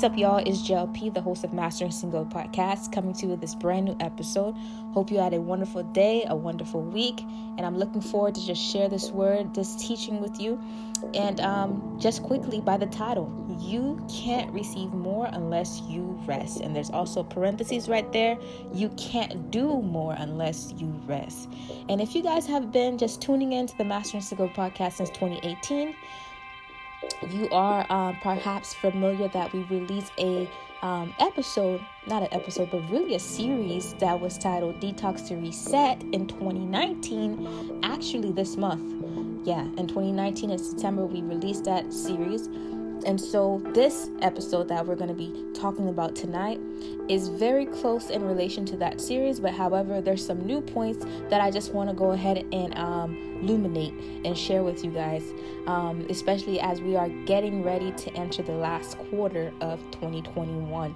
What's up, y'all? It's JLP, the host of Mastering Single Podcast, coming to you with this brand new episode. Hope you had a wonderful day, a wonderful week, and I'm looking forward to just share this word, this teaching with you. And just quickly, by the title, you can't receive more unless you rest. And there's also parentheses right there. You can't do more unless you rest. And if you guys have been just tuning in to the Mastering Single Podcast since 2018, you are perhaps familiar that we released a series that was titled Detox to Reset in 2019, actually this month. Yeah, in 2019, in September, we released that series. And so this episode that we're going to be talking about tonight is very close in relation to that series. But however, there's some new points that I just want to go ahead and illuminate and share with you guys, especially as we are getting ready to enter the last quarter of 2021.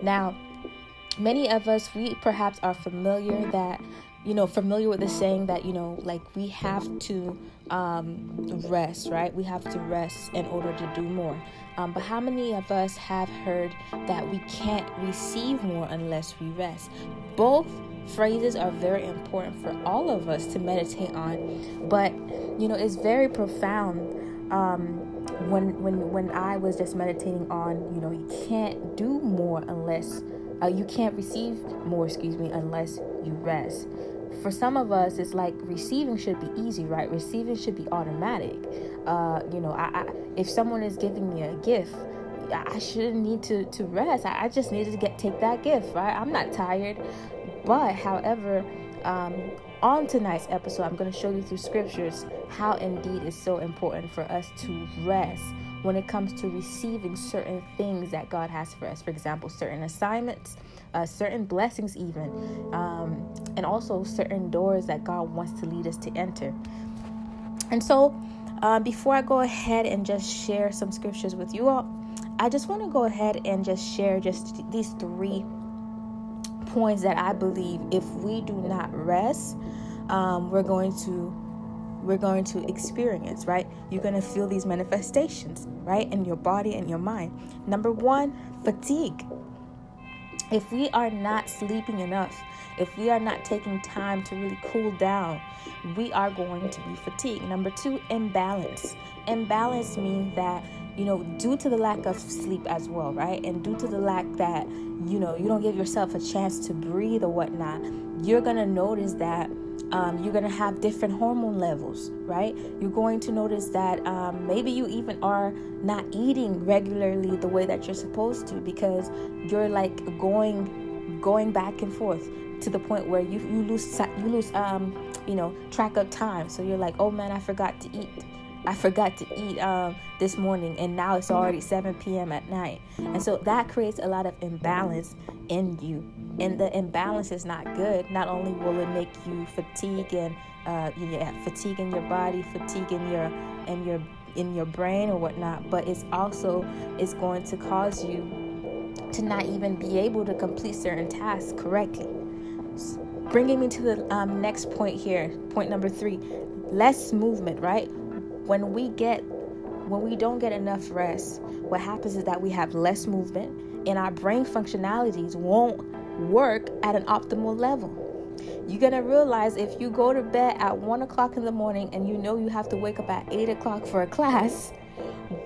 Now, many of us, we perhaps are familiar with the saying that, we have to rest, right? We have to rest in order to do more. But how many of us have heard that we can't receive more unless we rest? Both phrases are very important for all of us to meditate on. But, it's very profound. When I was just meditating on, you can't do more unless you can't receive more, unless you rest. For some of us, it's like receiving should be easy, right? Receiving should be automatic. If someone is giving me a gift, I shouldn't need to rest. I just needed to take that gift, right? I'm not tired. But however, on tonight's episode, I'm going to show you through scriptures how indeed it's so important for us to rest when it comes to receiving certain things that God has for us. For example, certain assignments, certain blessings even, and also certain doors that God wants to lead us to enter. And so before I go ahead and just share some scriptures with you all, I just want to go ahead and just share just these three points that I believe if we do not rest, we're going to experience, right? You're going to feel these manifestations, right? In your body and your mind. Number one, fatigue. If we are not sleeping enough, if we are not taking time to really cool down, we are going to be fatigued. Number two, imbalance. Imbalance means that, due to the lack of sleep as well, right? And due to the lack that, you don't give yourself a chance to breathe or whatnot, you're going to notice that you're going to have different hormone levels, right? You're going to notice that maybe you even are not eating regularly the way that you're supposed to, because you're like going back and forth to the point where you lose track of time. So you're like, oh man, I forgot to eat this morning, and now it's already 7 p.m. at night. And so that creates a lot of imbalance in you. And the imbalance is not good. Not only will it make you fatigue and fatigue in your body, fatigue in your brain or whatnot, but it's going to cause you to not even be able to complete certain tasks correctly. Bringing me to the next point here, point number three, less movement, right? When we don't get enough rest, what happens is that we have less movement and our brain functionalities won't work at an optimal level. You're going to realize if you go to bed at 1 o'clock in the morning and you have to wake up at 8 o'clock for a class,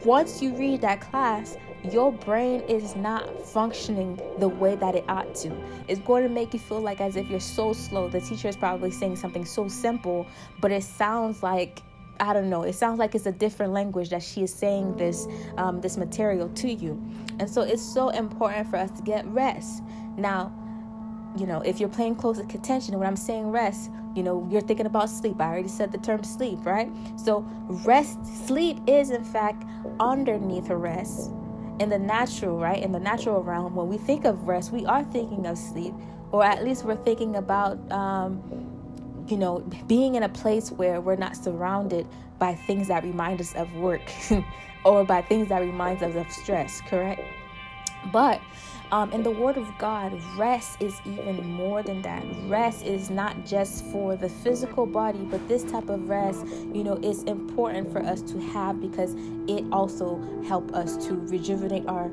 once you read that class, your brain is not functioning the way that it ought to. It's going to make you feel like as if you're so slow. The teacher is probably saying something so simple, but it sounds like, I don't know, it sounds like it's a different language that she is saying this material to you. And so it's so important for us to get rest. Now, if you're playing close attention, when I'm saying rest, you're thinking about sleep. I already said the term sleep, right? So sleep is in fact underneath rest in the natural, right? In the natural realm, when we think of rest, we are thinking of sleep, or at least we're thinking about, being in a place where we're not surrounded by things that remind us of work or by things that remind us of stress, correct? But in the Word of God, rest is even more than that. Rest is not just for the physical body, but this type of rest, you know, is important for us to have because it also helps us to rejuvenate our,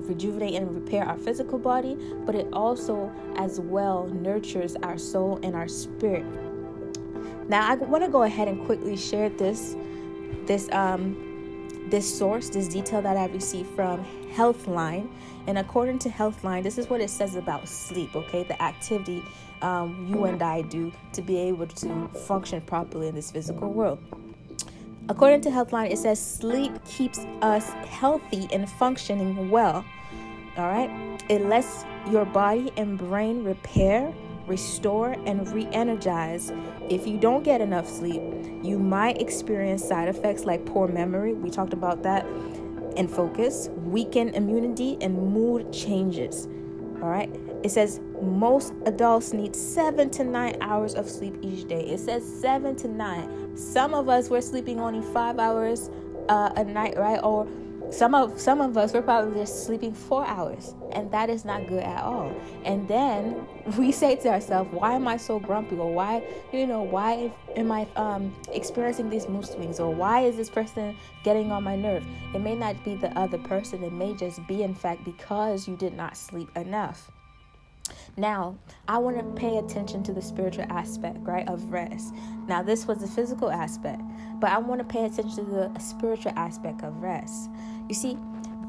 rejuvenate and repair our physical body, but it also as well nurtures our soul and our spirit. Now, I want to go ahead and quickly share this detail that I received from Healthline. And according to Healthline, this is what it says about sleep, okay? The activity you and I do to be able to function properly in this physical world. According to Healthline, it says sleep keeps us healthy and functioning well, all right? It lets your body and brain repair, restore, and re-energize. If you don't get enough sleep, you might experience side effects like poor memory, we talked about that, and focus, weakened immunity, and mood changes. All right, it says most adults need 7 to 9 hours of sleep each day. It says 7 to 9. Some of us, we're sleeping only 5 hours a night, right? Or some of us, we're probably just sleeping 4 hours, and that is not good at all. And then we say to ourselves, why am I so grumpy? Or why am I experiencing these mood swings? Or why is this person getting on my nerve? It may not be the other person. It may just be, in fact, because you did not sleep enough. Now, I want to pay attention to the spiritual aspect, right, of rest. Now, this was the physical aspect, but I want to pay attention to the spiritual aspect of rest. You see,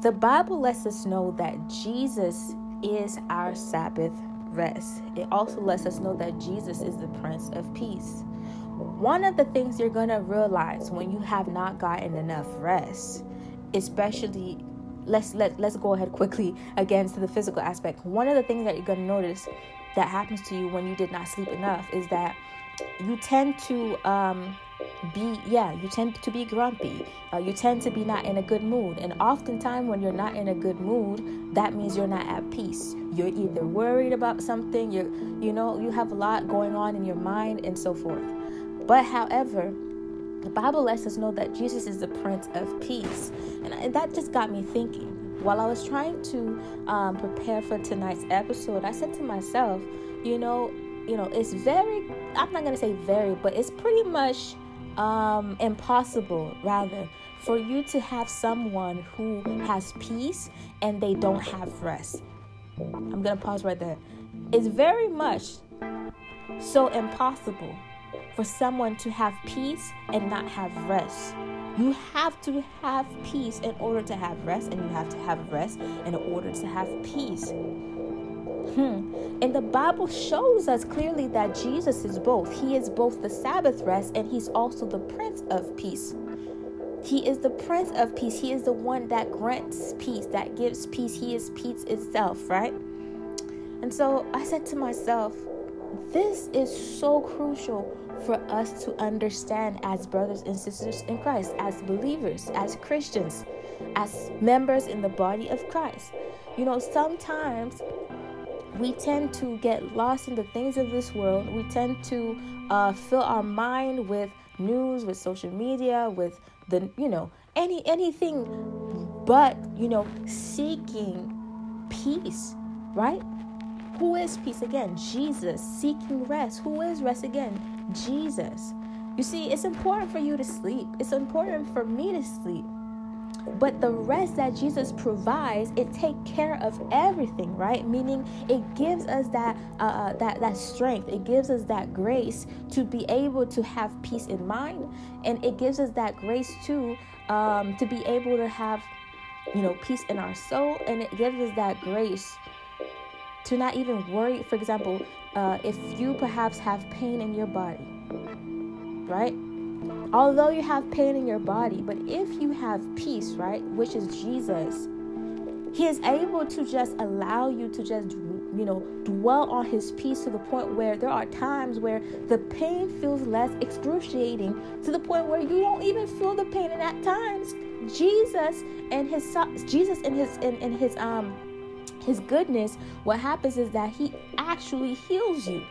the Bible lets us know that Jesus is our Sabbath rest. It also lets us know that Jesus is the Prince of Peace. One of the things you're going to realize when you have not gotten enough rest, especially let's go ahead quickly again to the physical aspect. One of the things that you're going to notice that happens to you when you did not sleep enough is that you tend to be grumpy. You tend to be not in a good mood, and oftentimes when you're not in a good mood, that means you're not at peace. You're either worried about something, you have a lot going on in your mind and so forth. But however, the Bible lets us know that Jesus is the Prince of Peace. And that just got me thinking. While I was trying to prepare for tonight's episode, I said to myself, it's I'm not going to say very, but it's pretty much impossible, rather, for you to have someone who has peace and they don't have rest. I'm going to pause right there. It's very much so impossible for someone to have peace and not have rest. You have to have peace in order to have rest, and you have to have rest in order to have peace. And the Bible shows us clearly that Jesus is both. He is both the Sabbath rest, and he's also the Prince of Peace. He is the Prince of Peace. He is the one that grants peace, that gives peace. He is peace itself, right? And so I said to myself, this is so crucial for us to understand as brothers and sisters in Christ, as believers, as Christians, as members in the body of Christ. You know, sometimes we tend to get lost in the things of this world. We tend to fill our mind with news, with social media, with the, anything but, seeking peace, right? Who is peace again? Jesus. Seeking rest. Who is rest again? Jesus. You see, it's important for you to sleep. It's important for me to sleep. But the rest that Jesus provides, it takes care of everything, right? Meaning, it gives us that strength. It gives us that grace to be able to have peace in mind, and it gives us that grace too to be able to have, peace in our soul, and it gives us that grace to not even worry. For example, if you perhaps have pain in your body, right? Although you have pain in your body, but if you have peace, right, which is Jesus, he is able to just allow you to just, dwell on his peace to the point where there are times where the pain feels less excruciating, to the point where you don't even feel the pain. And at times, Jesus and his goodness, what happens is that he actually heals you.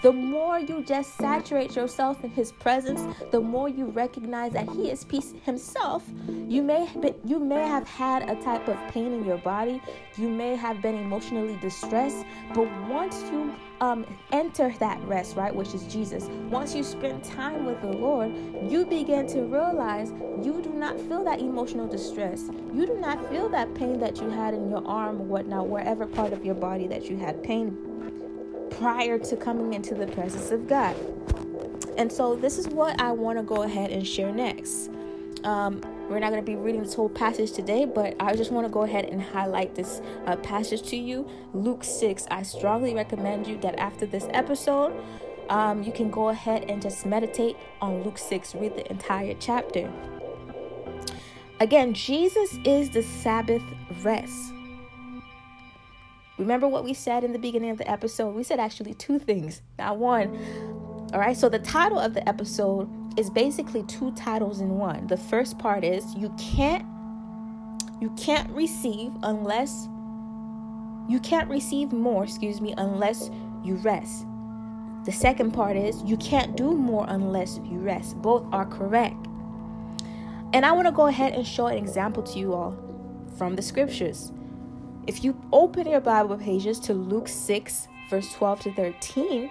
The more you just saturate yourself in his presence, the more you recognize that he is peace himself. You may have had a type of pain in your body. You may have been emotionally distressed. But once you enter that rest, right, which is Jesus, once you spend time with the Lord, you begin to realize you do not feel that emotional distress. You do not feel that pain that you had in your arm or whatnot, wherever part of your body that you had pain prior to coming into the presence of God. And so this is what I want to go ahead and share next. We're not going to be reading this whole passage today, but I just want to go ahead and highlight this passage to you. Luke 6. I strongly recommend you that after this episode, you can go ahead and just meditate on Luke 6. Read the entire chapter. Again, Jesus is the Sabbath rest. Remember what we said in the beginning of the episode? We said actually two things, not one. All right, so the title of the episode is basically two titles in one. The first part is you can't receive more unless you rest. The second part is you can't do more unless you rest. Both are correct. And I want to go ahead and show an example to you all from the scriptures. If you open your Bible pages to Luke 6, verse 12 to 13,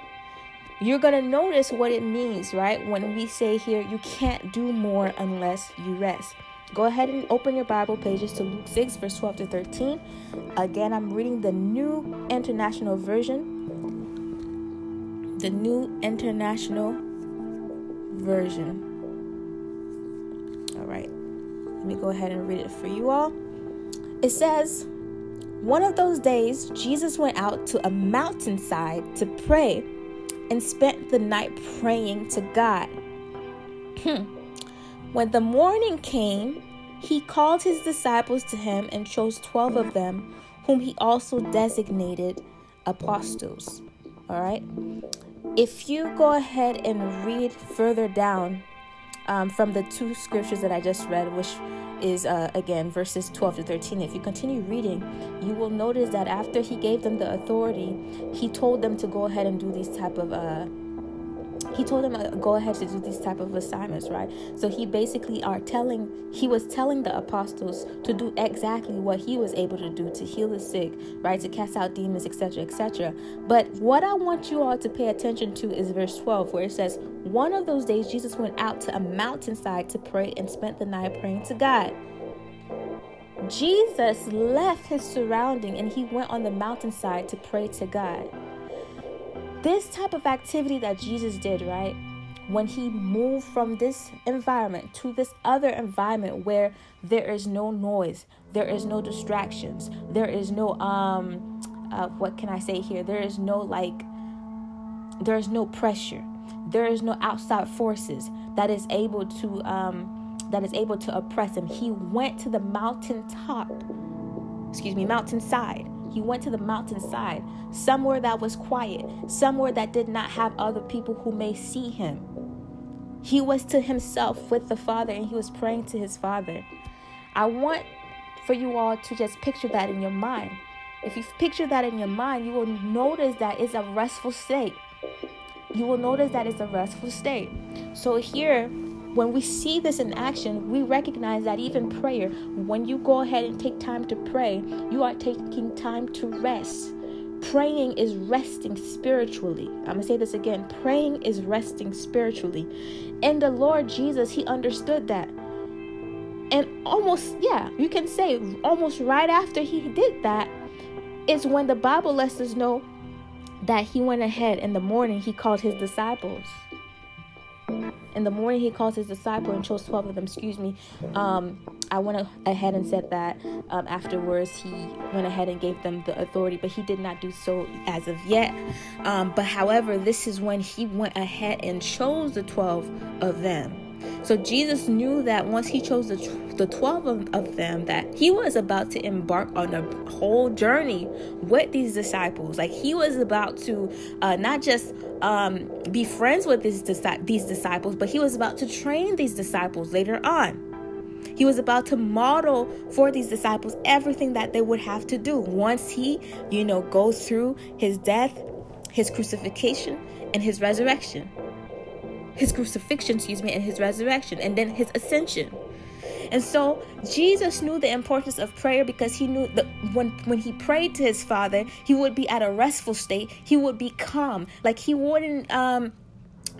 you're going to notice what it means, right? When we say here, you can't do more unless you rest. Go ahead and open your Bible pages to Luke 6, verse 12 to 13. Again, I'm reading the New International Version. The New International Version. All right. Let me go ahead and read it for you all. It says, "One of those days, Jesus went out to a mountainside to pray and spent the night praying to God. When the morning came, he called his disciples to him and chose 12 of them, whom he also designated apostles." All right. If you go ahead and read further down from the two scriptures that I just read, which is again verses 12 to 13, if you continue reading, you will notice that after he gave them the authority, he told them to go ahead and do these type of assignments, right? So he was telling the apostles to do exactly what he was able to do, to heal the sick, right, to cast out demons, etc., etc. But what I want you all to pay attention to is verse 12, where it says, "One of those days, Jesus went out to a mountainside to pray and spent the night praying to God." Jesus left his surrounding and he went on the mountainside to pray to God. This type of activity that Jesus did, right, when he moved from this environment to this other environment where there is no noise, there is no distractions, there is no, there is no pressure, there is no outside forces that is able to oppress him. He went to the mountainside. He went to the mountainside, somewhere that was quiet, somewhere that did not have other people who may see him. He was to himself with the Father, and he was praying to his Father. I want for you all to just picture that in your mind. If you picture that in your mind, you will notice that it's a restful state. You will notice that it's a restful state. So here, when we see this in action, we recognize that even prayer, when you go ahead and take time to pray, you are taking time to rest. Praying is resting spiritually. I'm going to say this again. Praying is resting spiritually. And the Lord Jesus, he understood that. And almost right after he did that is when the Bible lets us know that he went ahead in the morning, he called his disciples. In the morning, he calls his disciple and chose 12 of them. I went ahead and said that afterwards, he went ahead and gave them the authority, but he did not do so as of yet. But however, this is when he went ahead and chose the 12 of them. So Jesus knew that once he chose the 12 of them, that he was about to embark on a whole journey with these disciples. Like, he was about to not just be friends with these disciples, but he was about to train these disciples later on. He was about to model for these disciples everything that they would have to do once he, goes through his death, his crucifixion and his resurrection. His crucifixion, and his resurrection, and then his ascension. And so Jesus knew the importance of prayer, because he knew that when he prayed to his Father, he would be at a restful state. He would be calm. Like, he wouldn't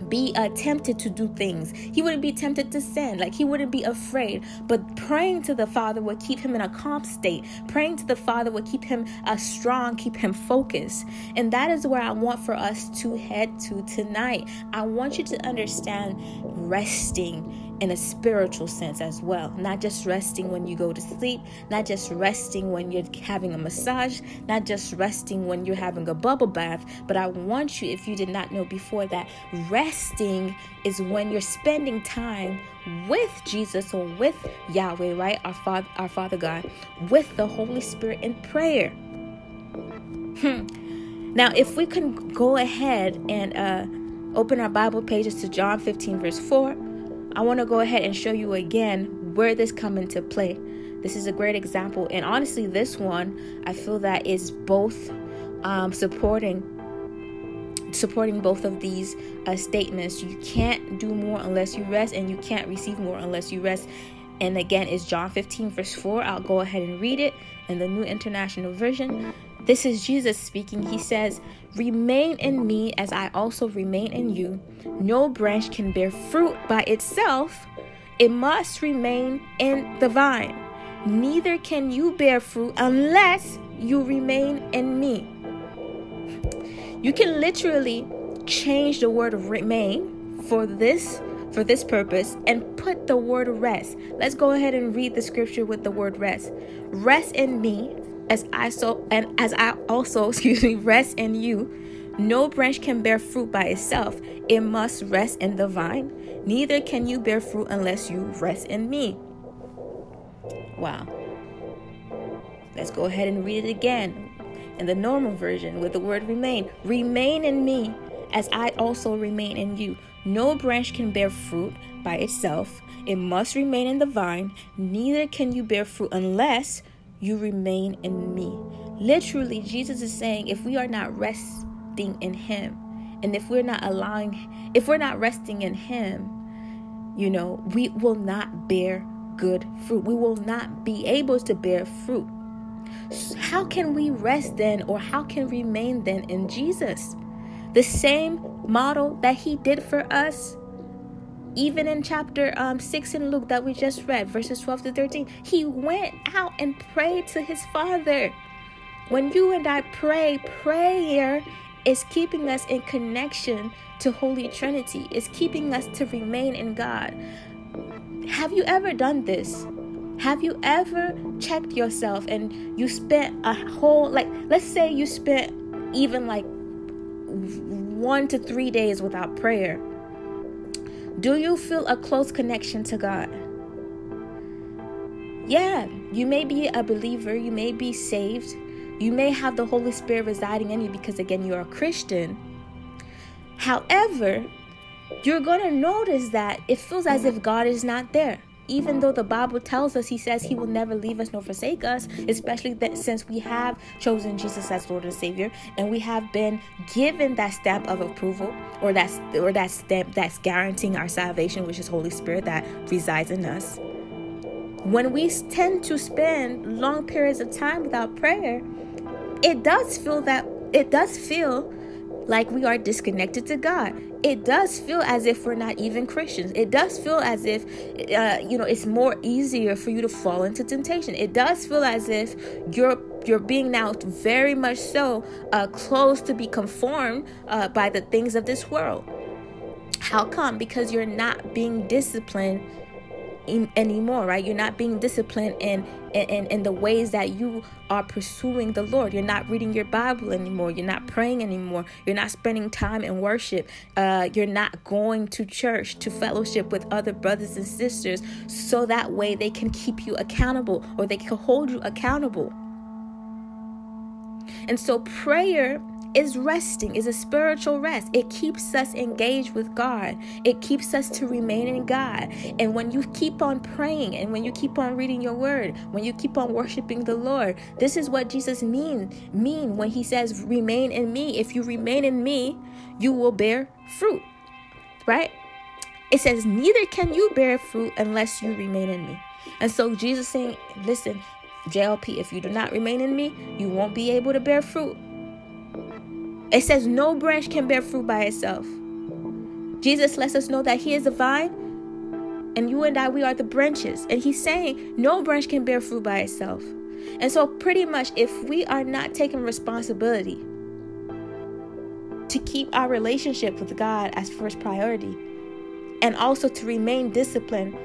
be tempted to do things. He wouldn't be tempted to sin. Like, he wouldn't be afraid. But praying to the Father would keep him in a calm state. Praying to the Father would keep him strong, keep him focused. And that is where I want for us to head to tonight. I want you to understand resting in a spiritual sense as well. Not just resting when you go to sleep, not just resting when you're having a massage, not just resting when you're having a bubble bath, but I want you, if you did not know before, that resting is when you're spending time with Jesus or with Yahweh, right? Our Father God, with the Holy Spirit in prayer. Now, if we can go ahead and open our Bible pages to John 15, verse 4, I want to go ahead and show you again where this comes into play. This is a great example. And honestly, this one, I feel that is both supporting both of these statements. You can't do more unless you rest, and you can't receive more unless you rest. And again, it's John 15, verse 4. I'll go ahead and read it in the New International Version. This is Jesus speaking. He says, "Remain in me as I also remain in you. No branch can bear fruit by itself. It must remain in the vine. Neither can you bear fruit unless you remain in me." You can literally change the word remain for this purpose and put the word rest. Let's go ahead and read the scripture with the word rest. "Rest in me as I also rest in you. No branch can bear fruit by itself. It must rest in the vine. Neither can you bear fruit unless you rest in me." Wow. Let's go ahead and read it again in the normal version with the word remain. "Remain in me as I also remain in you. No branch can bear fruit by itself. It must remain in the vine. Neither can you bear fruit unless you remain in me." Literally, Jesus is saying, if we are not resting in him, and if we're not resting in him, we will not bear good fruit. We will not be able to bear fruit. How can we rest then, or how can we remain then in Jesus? The same model that he did for us, even in chapter 6 in Luke that we just read, verses 12 to 13, he went out and prayed to his Father. When you and I pray, prayer is keeping us in connection to Holy Trinity. It's keeping us to remain in God. Have you ever done this? Have you ever checked yourself and you spent a whole, let's say you spent even 1 to 3 days without prayer? Do you feel a close connection to God? Yeah, you may be a believer, you may be saved, you may have the Holy Spirit residing in you because, again, you're a Christian. However, you're going to notice that it feels as if God is not there. Even though the Bible tells us, he says he will never leave us nor forsake us, especially that since we have chosen Jesus as Lord and Savior, and we have been given that stamp of approval, or that stamp that's guaranteeing our salvation, which is Holy Spirit that resides in us. When we tend to spend long periods of time without prayer, it does feel like we are disconnected to God. It does feel as if we're not even Christians. It does feel as if, it's more easier for you to fall into temptation. It does feel as if you're being now very much so close to be conformed by the things of this world. How come? Because you're not being disciplined anymore, right? You're not being disciplined in the ways that you are pursuing the Lord. You're not reading your Bible anymore. You're not praying anymore. You're not spending time in worship. You're not going to church to fellowship with other brothers and sisters, so that way they can keep you accountable, or they can hold you accountable. And so prayer is resting, is a spiritual rest. It keeps us engaged with God. It keeps us to remain in God. And when you keep on praying, and when you keep on reading your word, when you keep on worshiping the Lord, this is what Jesus mean when he says, remain in me. If you remain in me, you will bear fruit, right? It says, neither can you bear fruit unless you remain in me. And so Jesus saying, listen, JLP, if you do not remain in me, you won't be able to bear fruit. It says no branch can bear fruit by itself. Jesus lets us know that he is the vine, and you and I, we are the branches. And he's saying no branch can bear fruit by itself. And so pretty much, if we are not taking responsibility to keep our relationship with God as first priority, and also to remain disciplined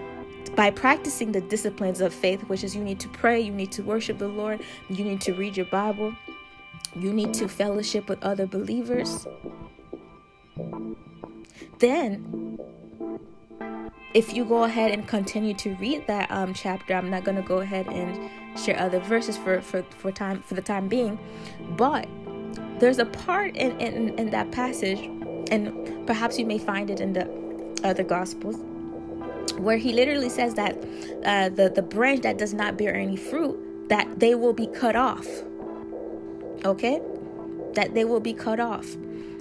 by practicing the disciplines of faith, which is you need to pray, you need to worship the Lord, you need to read your Bible, you need to fellowship with other believers, then if you go ahead and continue to read that chapter, I'm not going to go ahead and share other verses for the time being, but there's a part in that passage, and perhaps you may find it in the other Gospels, where he literally says that the branch that does not bear any fruit, that they will be cut off. Okay? That they will be cut off.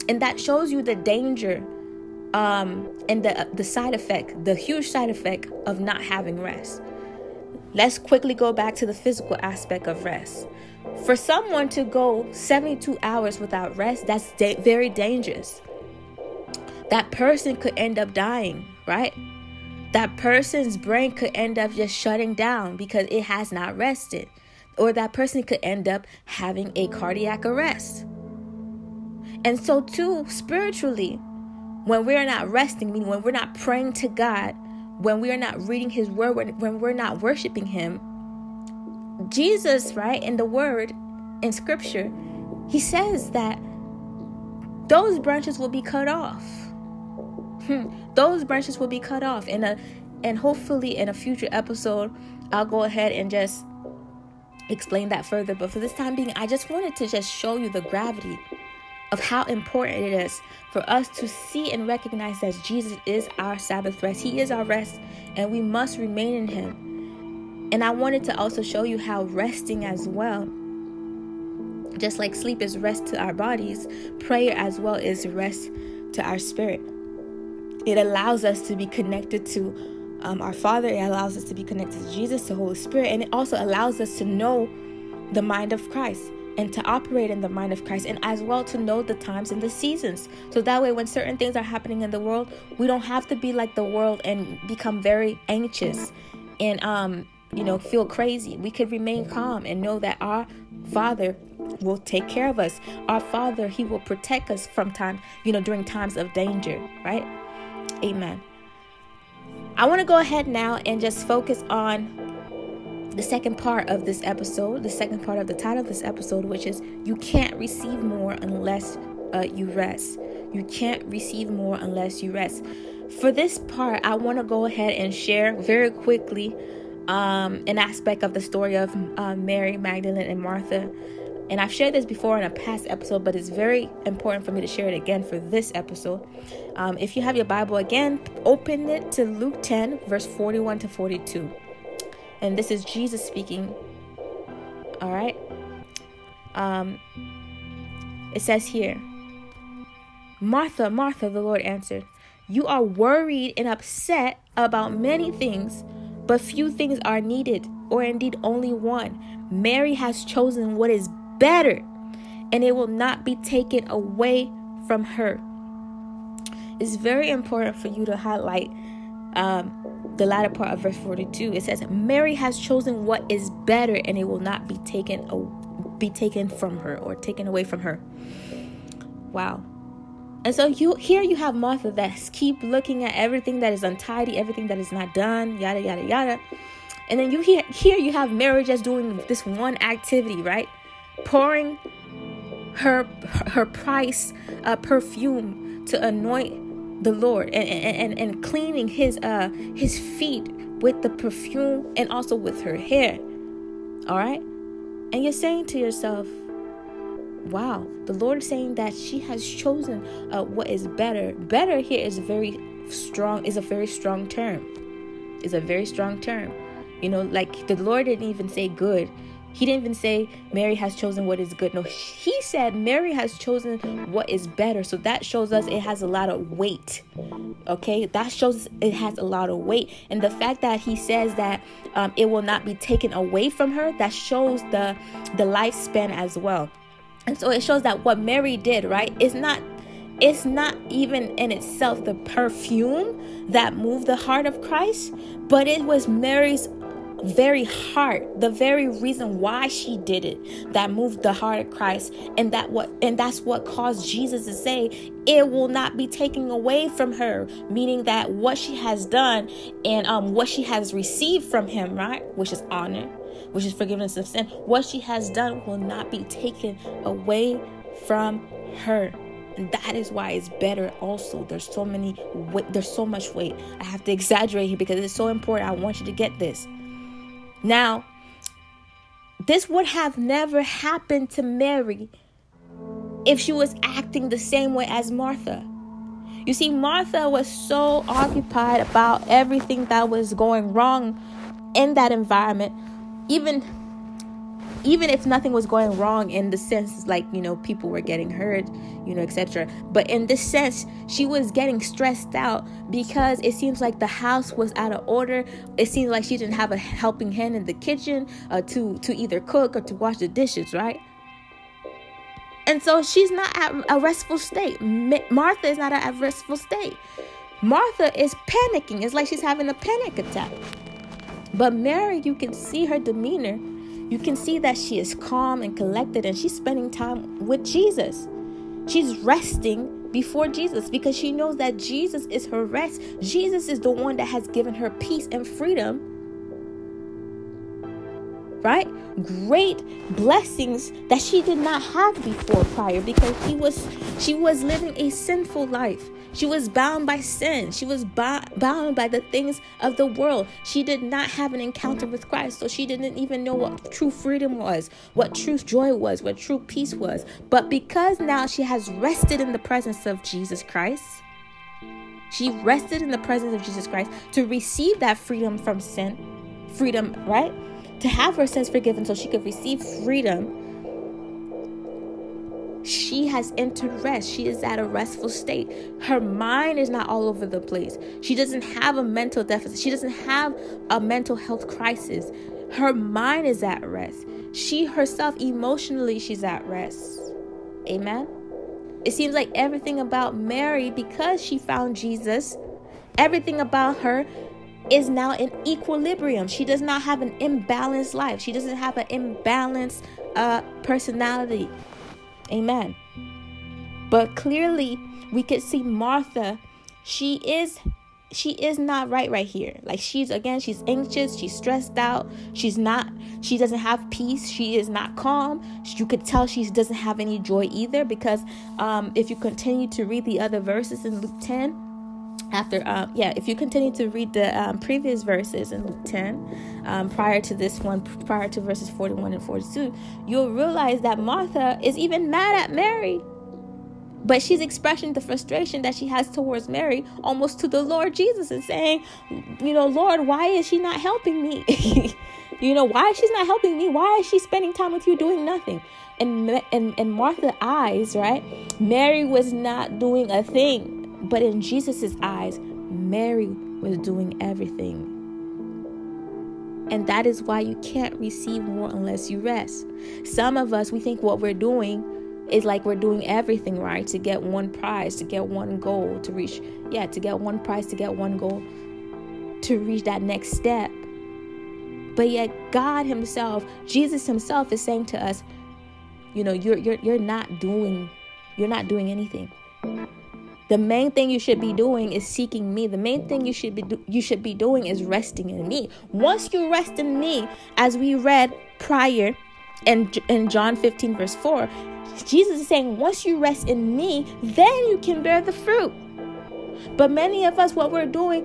And that shows you the danger and the side effect, the huge side effect of not having rest. Let's quickly go back to the physical aspect of rest. For someone to go 72 hours without rest, that's very dangerous. That person could end up dying, right? That person's brain could end up just shutting down because it has not rested. Or that person could end up having a cardiac arrest. And so too, spiritually, when we're not resting, meaning when we're not praying to God, when we're not reading his word, when we're not worshiping him, Jesus, right, in the word, in scripture, he says that those branches will be cut off. Those branches will be cut off. And hopefully in a future episode, I'll go ahead and just explain that further. But for this time being, I just wanted to just show you the gravity of how important it is for us to see and recognize that Jesus is our Sabbath rest. He is our rest, and we must remain in him. And I wanted to also show you how resting as well, just like sleep is rest to our bodies, prayer as well is rest to our spirit. It allows us to be connected to our Father. It allows us to be connected to Jesus, the Holy Spirit. And it also allows us to know the mind of Christ and to operate in the mind of Christ, and as well to know the times and the seasons. So that way, when certain things are happening in the world, we don't have to be like the world and become very anxious and, feel crazy. We could remain calm and know that our Father will take care of us. Our Father, he will protect us from time, during times of danger, right? Amen. I want to go ahead now and just focus on the second part of this episode, the second part of the title of this episode, which is you can't receive more unless you rest. You can't receive more unless you rest. For this part, I want to go ahead and share very quickly an aspect of the story of Mary Magdalene and Martha. And I've shared this before in a past episode, but it's very important for me to share it again for this episode. If you have your Bible again, open it to Luke 10, verse 41 to 42. And this is Jesus speaking. All right. It says here, Martha, Martha, the Lord answered, you are worried and upset about many things, but few things are needed, or indeed only one. Mary has chosen what is better, and it will not be taken away from her. It's very important for you to highlight the latter part of verse 42. It says, Mary has chosen what is better, and it will not be taken from her, or taken away from her. Wow. And so you have Martha that keep looking at everything that is untidy, everything that is not done, yada yada yada. And then here you have Mary just doing this one activity, right? Pouring her price perfume to anoint the Lord and cleaning his feet with the perfume and also with her hair. All right? And you're saying to yourself, Wow, the Lord is saying that she has chosen what is better. Better here is a very strong term. It's a very strong term. You know, like the Lord didn't even say good. He didn't even say Mary has chosen what is good. No, he said Mary has chosen what is better. So that shows us it has a lot of weight. Okay, that shows it has a lot of weight. And the fact that he says that it will not be taken away from her, that shows the lifespan as well. And so it shows that what Mary did, right, it's not even in itself the perfume that moved the heart of Christ, but it was Mary's very heart, the very reason why she did it, that moved the heart of Christ, and that's what caused Jesus to say it will not be taken away from her, meaning that what she has done and what she has received from him, right, which is honor, which is forgiveness of sin, what she has done will not be taken away from her. And that is why it's better also. There's so much weight. I have to exaggerate here because it's so important. I want you to get this. Now, this would have never happened to Mary if she was acting the same way as Martha. You see, Martha was so occupied about everything that was going wrong in that environment, even if nothing was going wrong in the sense, like, you know, people were getting hurt, you know, etc. But in this sense, she was getting stressed out because it seems like the house was out of order. It seems like she didn't have a helping hand in the kitchen to either cook or to wash the dishes, right? And so she's not at a restful state. Martha is not at a restful state. Martha is panicking. It's like she's having a panic attack. But Mary, you can see her demeanor. You can see that she is calm and collected, and she's spending time with Jesus. She's resting before Jesus because she knows that Jesus is her rest. Jesus is the one that has given her peace and freedom. Right? Great blessings that she did not have before prior because she was living a sinful life. She was bound by sin. She was bound by the things of the world. She did not have an encounter with Christ, so she didn't even know what true freedom was, what true joy was, what true peace was. But because now she has rested in the presence of Jesus Christ, she rested in the presence of Jesus Christ to receive that freedom from sin, freedom, right? To have her sins forgiven so she could receive freedom, she has entered rest. She is at a restful state. Her mind is not all over the place. She doesn't have a mental deficit. She doesn't have a mental health crisis. Her mind is at rest. She herself, emotionally, she's at rest. Amen? It seems like everything about Mary, because she found Jesus, everything about her is now in equilibrium. She does not have an imbalanced life. She doesn't have an imbalanced personality. Amen. But clearly, we could see Martha. She is not right here. Like she's anxious. She's stressed out. She doesn't have peace. She is not calm. You could tell she doesn't have any joy either because if you continue to read the other verses in Luke 10. If you continue to read the previous verses in Luke 10, prior to this one, prior to verses 41 and 42, you'll realize that Martha is even mad at Mary. But she's expressing the frustration that she has towards Mary almost to the Lord Jesus and saying, you know, Lord, why is she not helping me? You know, why is she not helping me? Why is she spending time with you doing nothing? And in Martha's eyes, right, Mary was not doing a thing. But in Jesus' eyes, Mary was doing everything. And that is why you can't receive more unless you rest. Some of us, we think what we're doing is like we're doing everything, right? To get one prize, to get one goal, to reach that next step. But yet God himself, Jesus himself is saying to us, you know, you're not doing anything. The main thing you should be doing is seeking me. The main thing you should be doing is resting in me. Once you rest in me, as we read prior in John 15 verse 4, Jesus is saying, once you rest in me, then you can bear the fruit. But many of us, what we're doing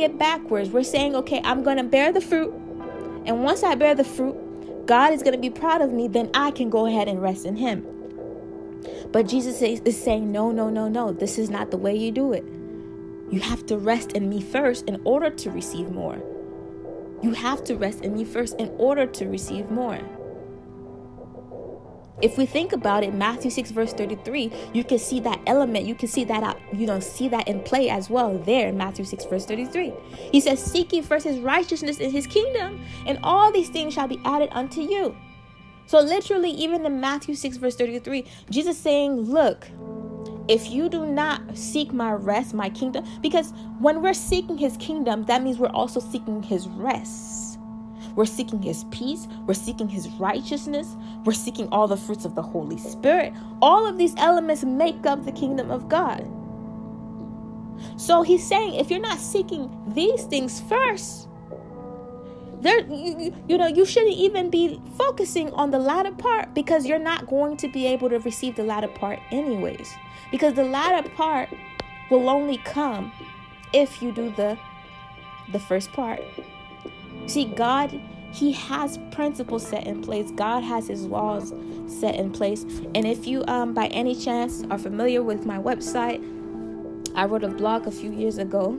it backwards. We're saying, okay, I'm going to bear the fruit. And once I bear the fruit, God is going to be proud of me. Then I can go ahead and rest in him. But Jesus is saying, no, this is not the way you do it. You have to rest in me first in order to receive more. You have to rest in me first in order to receive more. If we think about it, Matthew 6, verse 33, you can see that element, you can see that out, you know, see that in play as well there in Matthew 6, verse 33. He says, seek ye first his righteousness and his kingdom, and all these things shall be added unto you. So literally, even in Matthew 6, verse 33, Jesus saying, look, if you do not seek my rest, my kingdom, because when we're seeking his kingdom, that means we're also seeking his rest. We're seeking his peace. We're seeking his righteousness. We're seeking all the fruits of the Holy Spirit. All of these elements make up the kingdom of God. So he's saying, if you're not seeking these things first, you shouldn't even be focusing on the latter part, because you're not going to be able to receive the latter part anyways. Because the latter part will only come if you do the first part. See, God, he has principles set in place. God has his laws set in place. And if you, by any chance, are familiar with my website, I wrote a blog a few years ago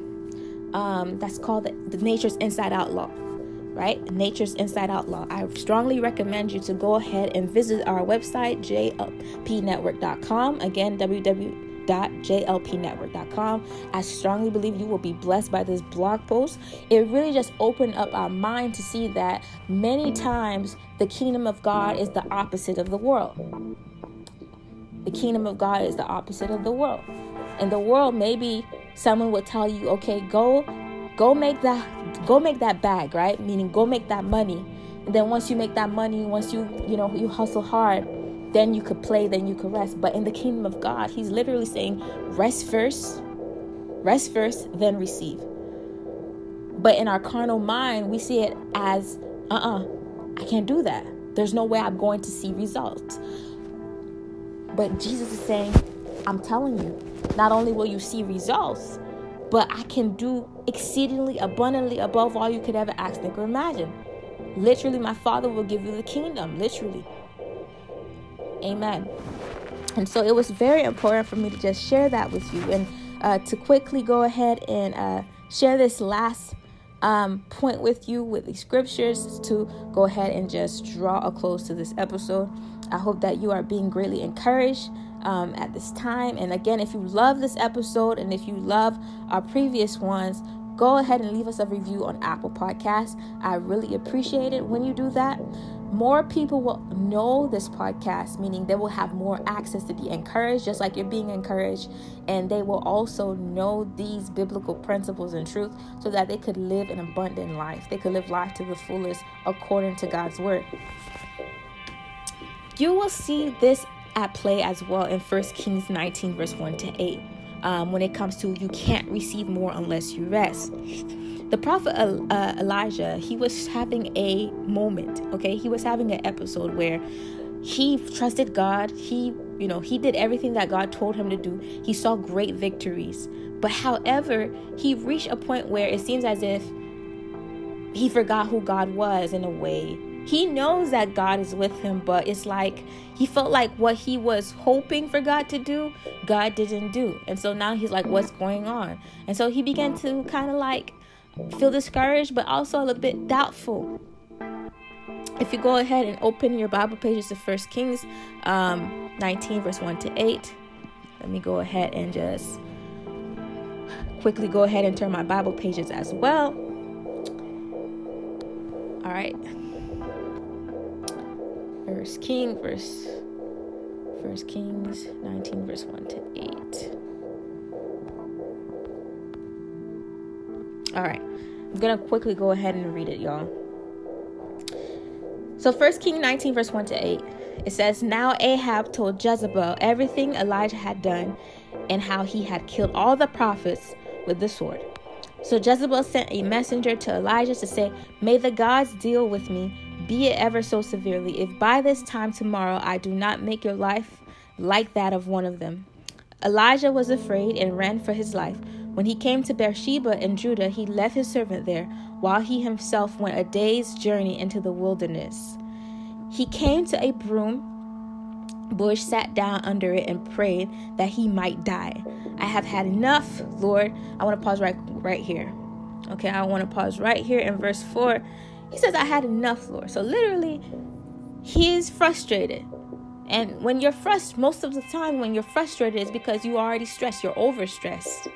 that's called the Nature's Inside Out Law, right? Nature's Inside Out Law. I strongly recommend you to go ahead and visit our website, jlpnetwork.com. Again, www.jlpnetwork.com. I strongly believe you will be blessed by this blog post. It really just opened up our mind to see that many times the kingdom of God is the opposite of the world. The kingdom of God is the opposite of the world. In the world, maybe someone will tell you, okay, go make that bag, right? Meaning go make that money. And then once you make that money, once you hustle hard, then you could play, then you could rest. But in the kingdom of God, he's literally saying, rest first, then receive. But in our carnal mind, we see it as, I can't do that. There's no way I'm going to see results. But Jesus is saying, I'm telling you, not only will you see results, but I can do exceedingly abundantly above all you could ever ask, think, or imagine. Literally, my Father will give you the kingdom, literally. Amen. And so it was very important for me to just share that with you, and to quickly go ahead and share this last point with you with the scriptures to go ahead and just draw a close to this episode. I hope that you are being greatly encouraged at this time. And again, if you love this episode and if you love our previous ones, go ahead and leave us a review on Apple Podcasts. I really appreciate it when you do that. More people will know this podcast, meaning they will have more access to be encouraged, just like you're being encouraged. And they will also know these biblical principles and truth so that they could live an abundant life. They could live life to the fullest according to God's word. You will see this at play as well in 1 Kings 19, verse 1-8. When it comes to you can't receive more unless you rest. The prophet Elijah, he was having a moment, okay? He was having an episode where he trusted God. He did everything that God told him to do. He saw great victories. But however, he reached a point where it seems as if he forgot who God was in a way. He knows that God is with him, but it's like he felt like what he was hoping for God to do, God didn't do. And so now he's like, what's going on? And so he began to kind of like feel discouraged, but also a little bit doubtful. If you go ahead and open your Bible pages to 1 Kings 19, verse 1-8. Let me go ahead and just quickly go ahead and turn my Bible pages as well. All right. First Kings 19, verse 1-8. All right, I'm gonna quickly go ahead and read it, y'all. So 1 Kings 19, verse 1-8, it says, "Now Ahab told Jezebel everything Elijah had done and how he had killed all the prophets with the sword. So Jezebel sent a messenger to Elijah to say, 'May the gods deal with me, be it ever so severely, if by this time tomorrow I do not make your life like that of one of them.' Elijah was afraid and ran for his life. When he came to Beersheba in Judah, he left his servant there, while he himself went a day's journey into the wilderness. He came to a broom bush, sat down under it, and prayed that he might die. I have had enough, Lord. I want to pause right here. Okay, I want to pause right here in verse 4. He says, I had enough, Lord. So literally, he is frustrated. And when you're frustrated, most of the time when you're frustrated is because you are already stressed. You're overstressed.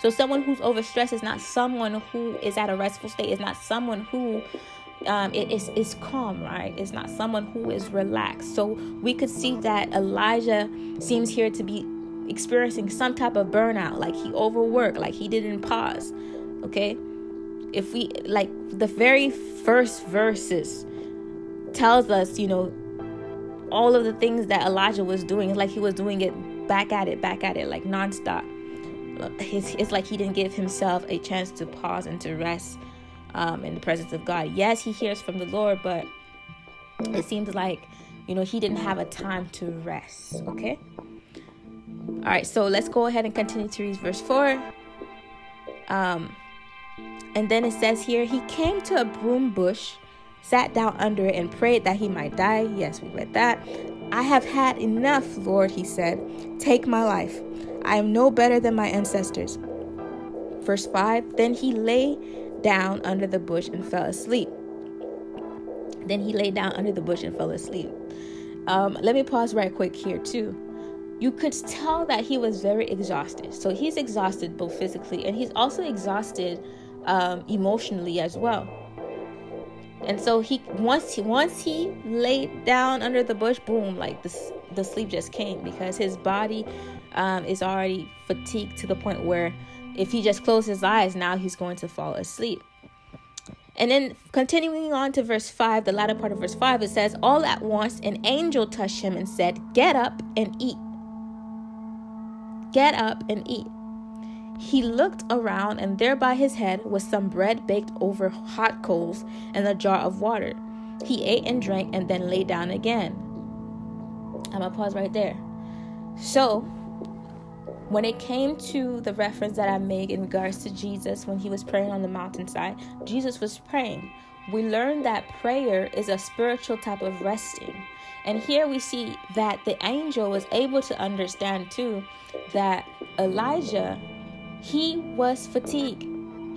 So someone who's overstressed is not someone who is at a restful state. It's not someone who is calm, right? It's not someone who is relaxed. So we could see that Elijah seems here to be experiencing some type of burnout. Like he overworked, like he didn't pause. Okay? If we, like, the very first verses tells us, you know, all of the things that Elijah was doing. It's like he was doing it back at it, like nonstop. It's like he didn't give himself a chance to pause and to rest in the presence of God. Yes, he hears from the Lord, but it seems like, you know, he didn't have a time to rest. Okay. All right. So let's go ahead and continue to read verse 4. And then it says here, he came to a broom bush, sat down under it, and prayed that he might die. Yes, we read that. I have had enough, Lord, he said. Take my life. I am no better than my ancestors. Verse 5, then he lay down under the bush and fell asleep. Let me pause right quick here too. You could tell that he was very exhausted. So he's exhausted both physically, and he's also exhausted emotionally as well. And so once he laid down under the bush, boom, like the sleep just came, because his body is already fatigued to the point where if he just closed his eyes, now he's going to fall asleep. And then continuing on to verse 5, the latter part of verse 5, it says, all at once an angel touched him and said, get up and eat. Get up and eat. He looked around, and there by his head was some bread baked over hot coals and a jar of water. He ate and drank, and then lay down again. I'm going to pause right there. So when it came to the reference that I made in regards to Jesus, when he was praying on the mountainside, Jesus was praying. We learned that prayer is a spiritual type of resting. And here we see that the angel was able to understand too that Elijah, he was fatigued.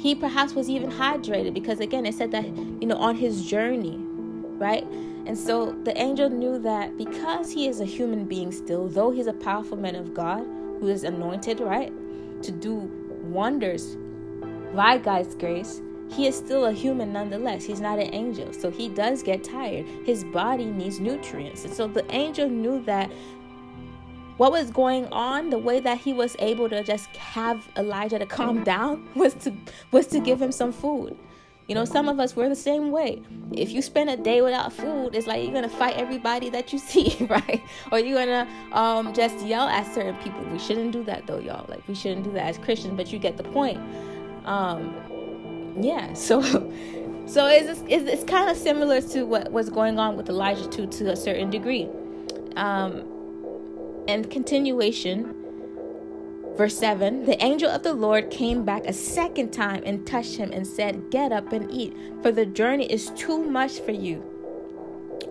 He perhaps was even hydrated, because again, it said that, you know, on his journey, right? And so the angel knew that because he is a human being still, though he's a powerful man of God who is anointed, right, to do wonders by God's grace, he is still a human nonetheless. He's not an angel. So he does get tired. His body needs nutrients. And so the angel knew that what was going on, the way that he was able to just have Elijah to calm down was to give him some food. You know, some of us, we're the same way. If you spend a day without food, it's like you're going to fight everybody that you see, right? Or you're going to just yell at certain people. We shouldn't do that though, y'all. Like, we shouldn't do that as Christians, but you get the point. Yeah, so it's kind of similar to what was going on with Elijah too, to a certain degree. And continuation, verse 7, the angel of the Lord came back a second time and touched him and said, get up and eat, for the journey is too much for you.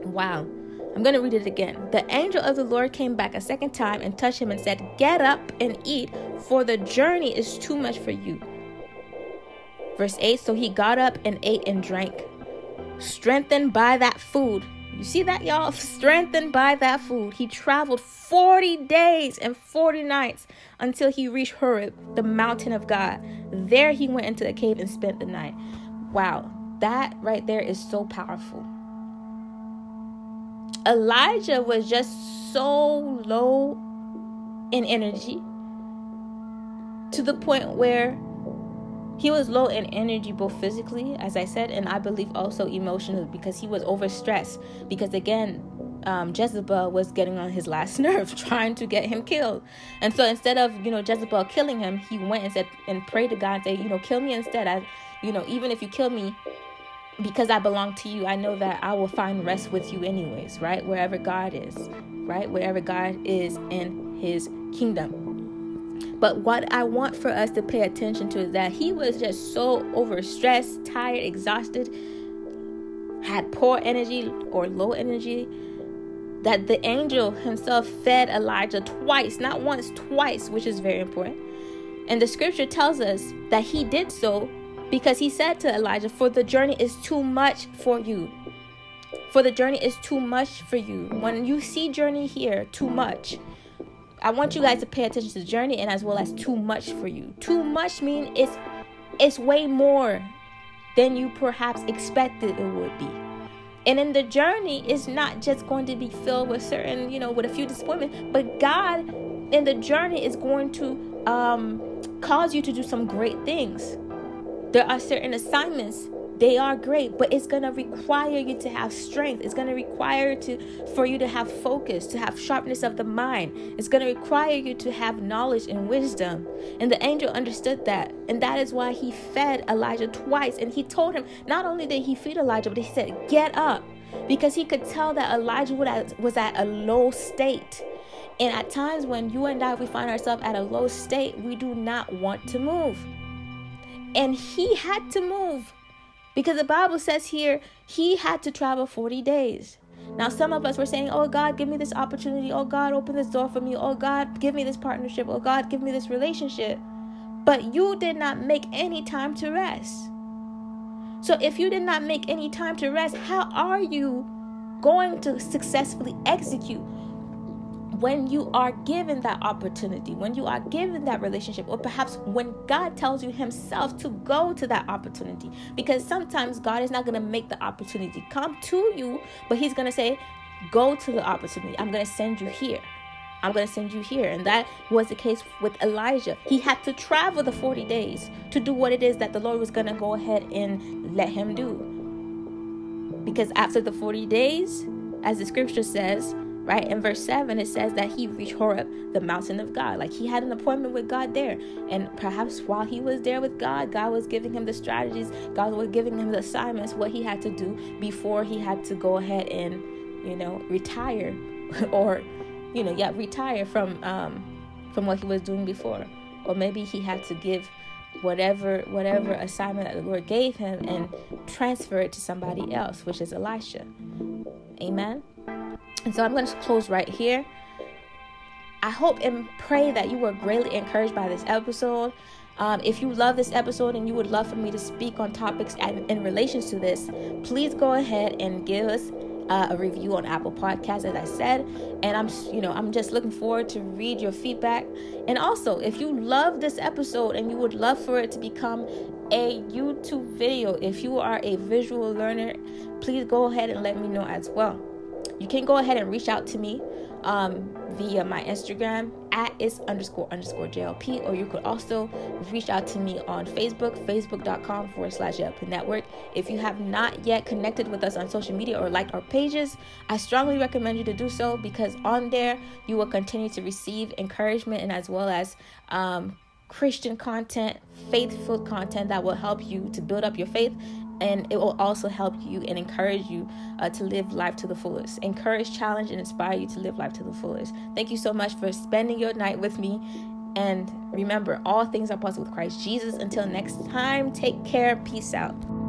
Wow. I'm going to read it again. The angel of the Lord came back a second time and touched him and said, get up and eat, for the journey is too much for you. Verse 8, so he got up and ate and drank, strengthened by that food. You see that, y'all? Strengthened by that food. He traveled 40 days and 40 nights until he reached Horeb, the mountain of God. There he went into the cave and spent the night. Wow. That right there is so powerful. Elijah was just so low in energy, to the point where he was low in energy, both physically, as I said, and I believe also emotionally, because he was overstressed. Because again, Jezebel was getting on his last nerve, trying to get him killed. And so instead of, you know, Jezebel killing him, he went and said and prayed to God and said, you know, kill me instead. I, you know, even if you kill me, because I belong to you, I know that I will find rest with you anyways, right? Wherever God is, right? Wherever God is in his kingdom. But what I want for us to pay attention to is that he was just so overstressed, tired, exhausted, had poor energy or low energy, that the angel himself fed Elijah twice, not once, twice, which is very important. And the scripture tells us that he did so because he said to Elijah, for the journey is too much for you. For the journey is too much for you. When you see journey here, too much, I want you guys to pay attention to the journey and as well as too much for you. Too much means it's way more than you perhaps expected it would be. And in the journey, it's not just going to be filled with certain, with a few disappointments, but God in the journey is going to cause you to do some great things. There are certain assignments. They are great, but it's going to require you to have strength. It's going to require for you to have focus, to have sharpness of the mind. It's going to require you to have knowledge and wisdom. And the angel understood that. And that is why he fed Elijah twice. And he told him, not only did he feed Elijah, but he said, get up. Because he could tell that Elijah was at a low state. And at times when you and I, we find ourselves at a low state, we do not want to move. And he had to move. Because the Bible says here, he had to travel 40 days. Now, some of us were saying, oh, God, give me this opportunity. Oh, God, open this door for me. Oh, God, give me this partnership. Oh, God, give me this relationship. But you did not make any time to rest. So if you did not make any time to rest, how are you going to successfully execute when you are given that opportunity, when you are given that relationship, or perhaps when God tells you himself to go to that opportunity? Because sometimes God is not going to make the opportunity come to you, but he's going to say, go to the opportunity. I'm going to send you here. I'm going to send you here. And that was the case with Elijah. He had to travel the 40 days to do what it is that the Lord was going to go ahead and let him do. Because after the 40 days, as the scripture says, right? In verse 7, it says that he reached Horeb, the mountain of God. Like, he had an appointment with God there. And perhaps while he was there with God, God was giving him the strategies. God was giving him the assignments, what he had to do before he had to go ahead and, retire or, retire from what he was doing before. Or maybe he had to give whatever assignment that the Lord gave him and transfer it to somebody else, which is Elisha. Amen. And so I'm going to close right here. I hope and pray that you were greatly encouraged by this episode. If you love this episode and you would love for me to speak on topics in relation to this, please go ahead and give us a review on Apple Podcasts, as I said. And I'm just looking forward to read your feedback. And also, if you love this episode and you would love for it to become a YouTube video, if you are a visual learner, please go ahead and let me know as well. You can go ahead and reach out to me via my Instagram at its__JLP, or you could also reach out to me on Facebook, facebook.com/JLP Network. If you have not yet connected with us on social media or liked our pages, I strongly recommend you to do so, because on there you will continue to receive encouragement and as well as Christian content, faithful content that will help you to build up your faith. And it will also help you and encourage you to live life to the fullest. Encourage, challenge, and inspire you to live life to the fullest. Thank you so much for spending your night with me. And remember, all things are possible with Christ Jesus. Until next time, take care. Peace out.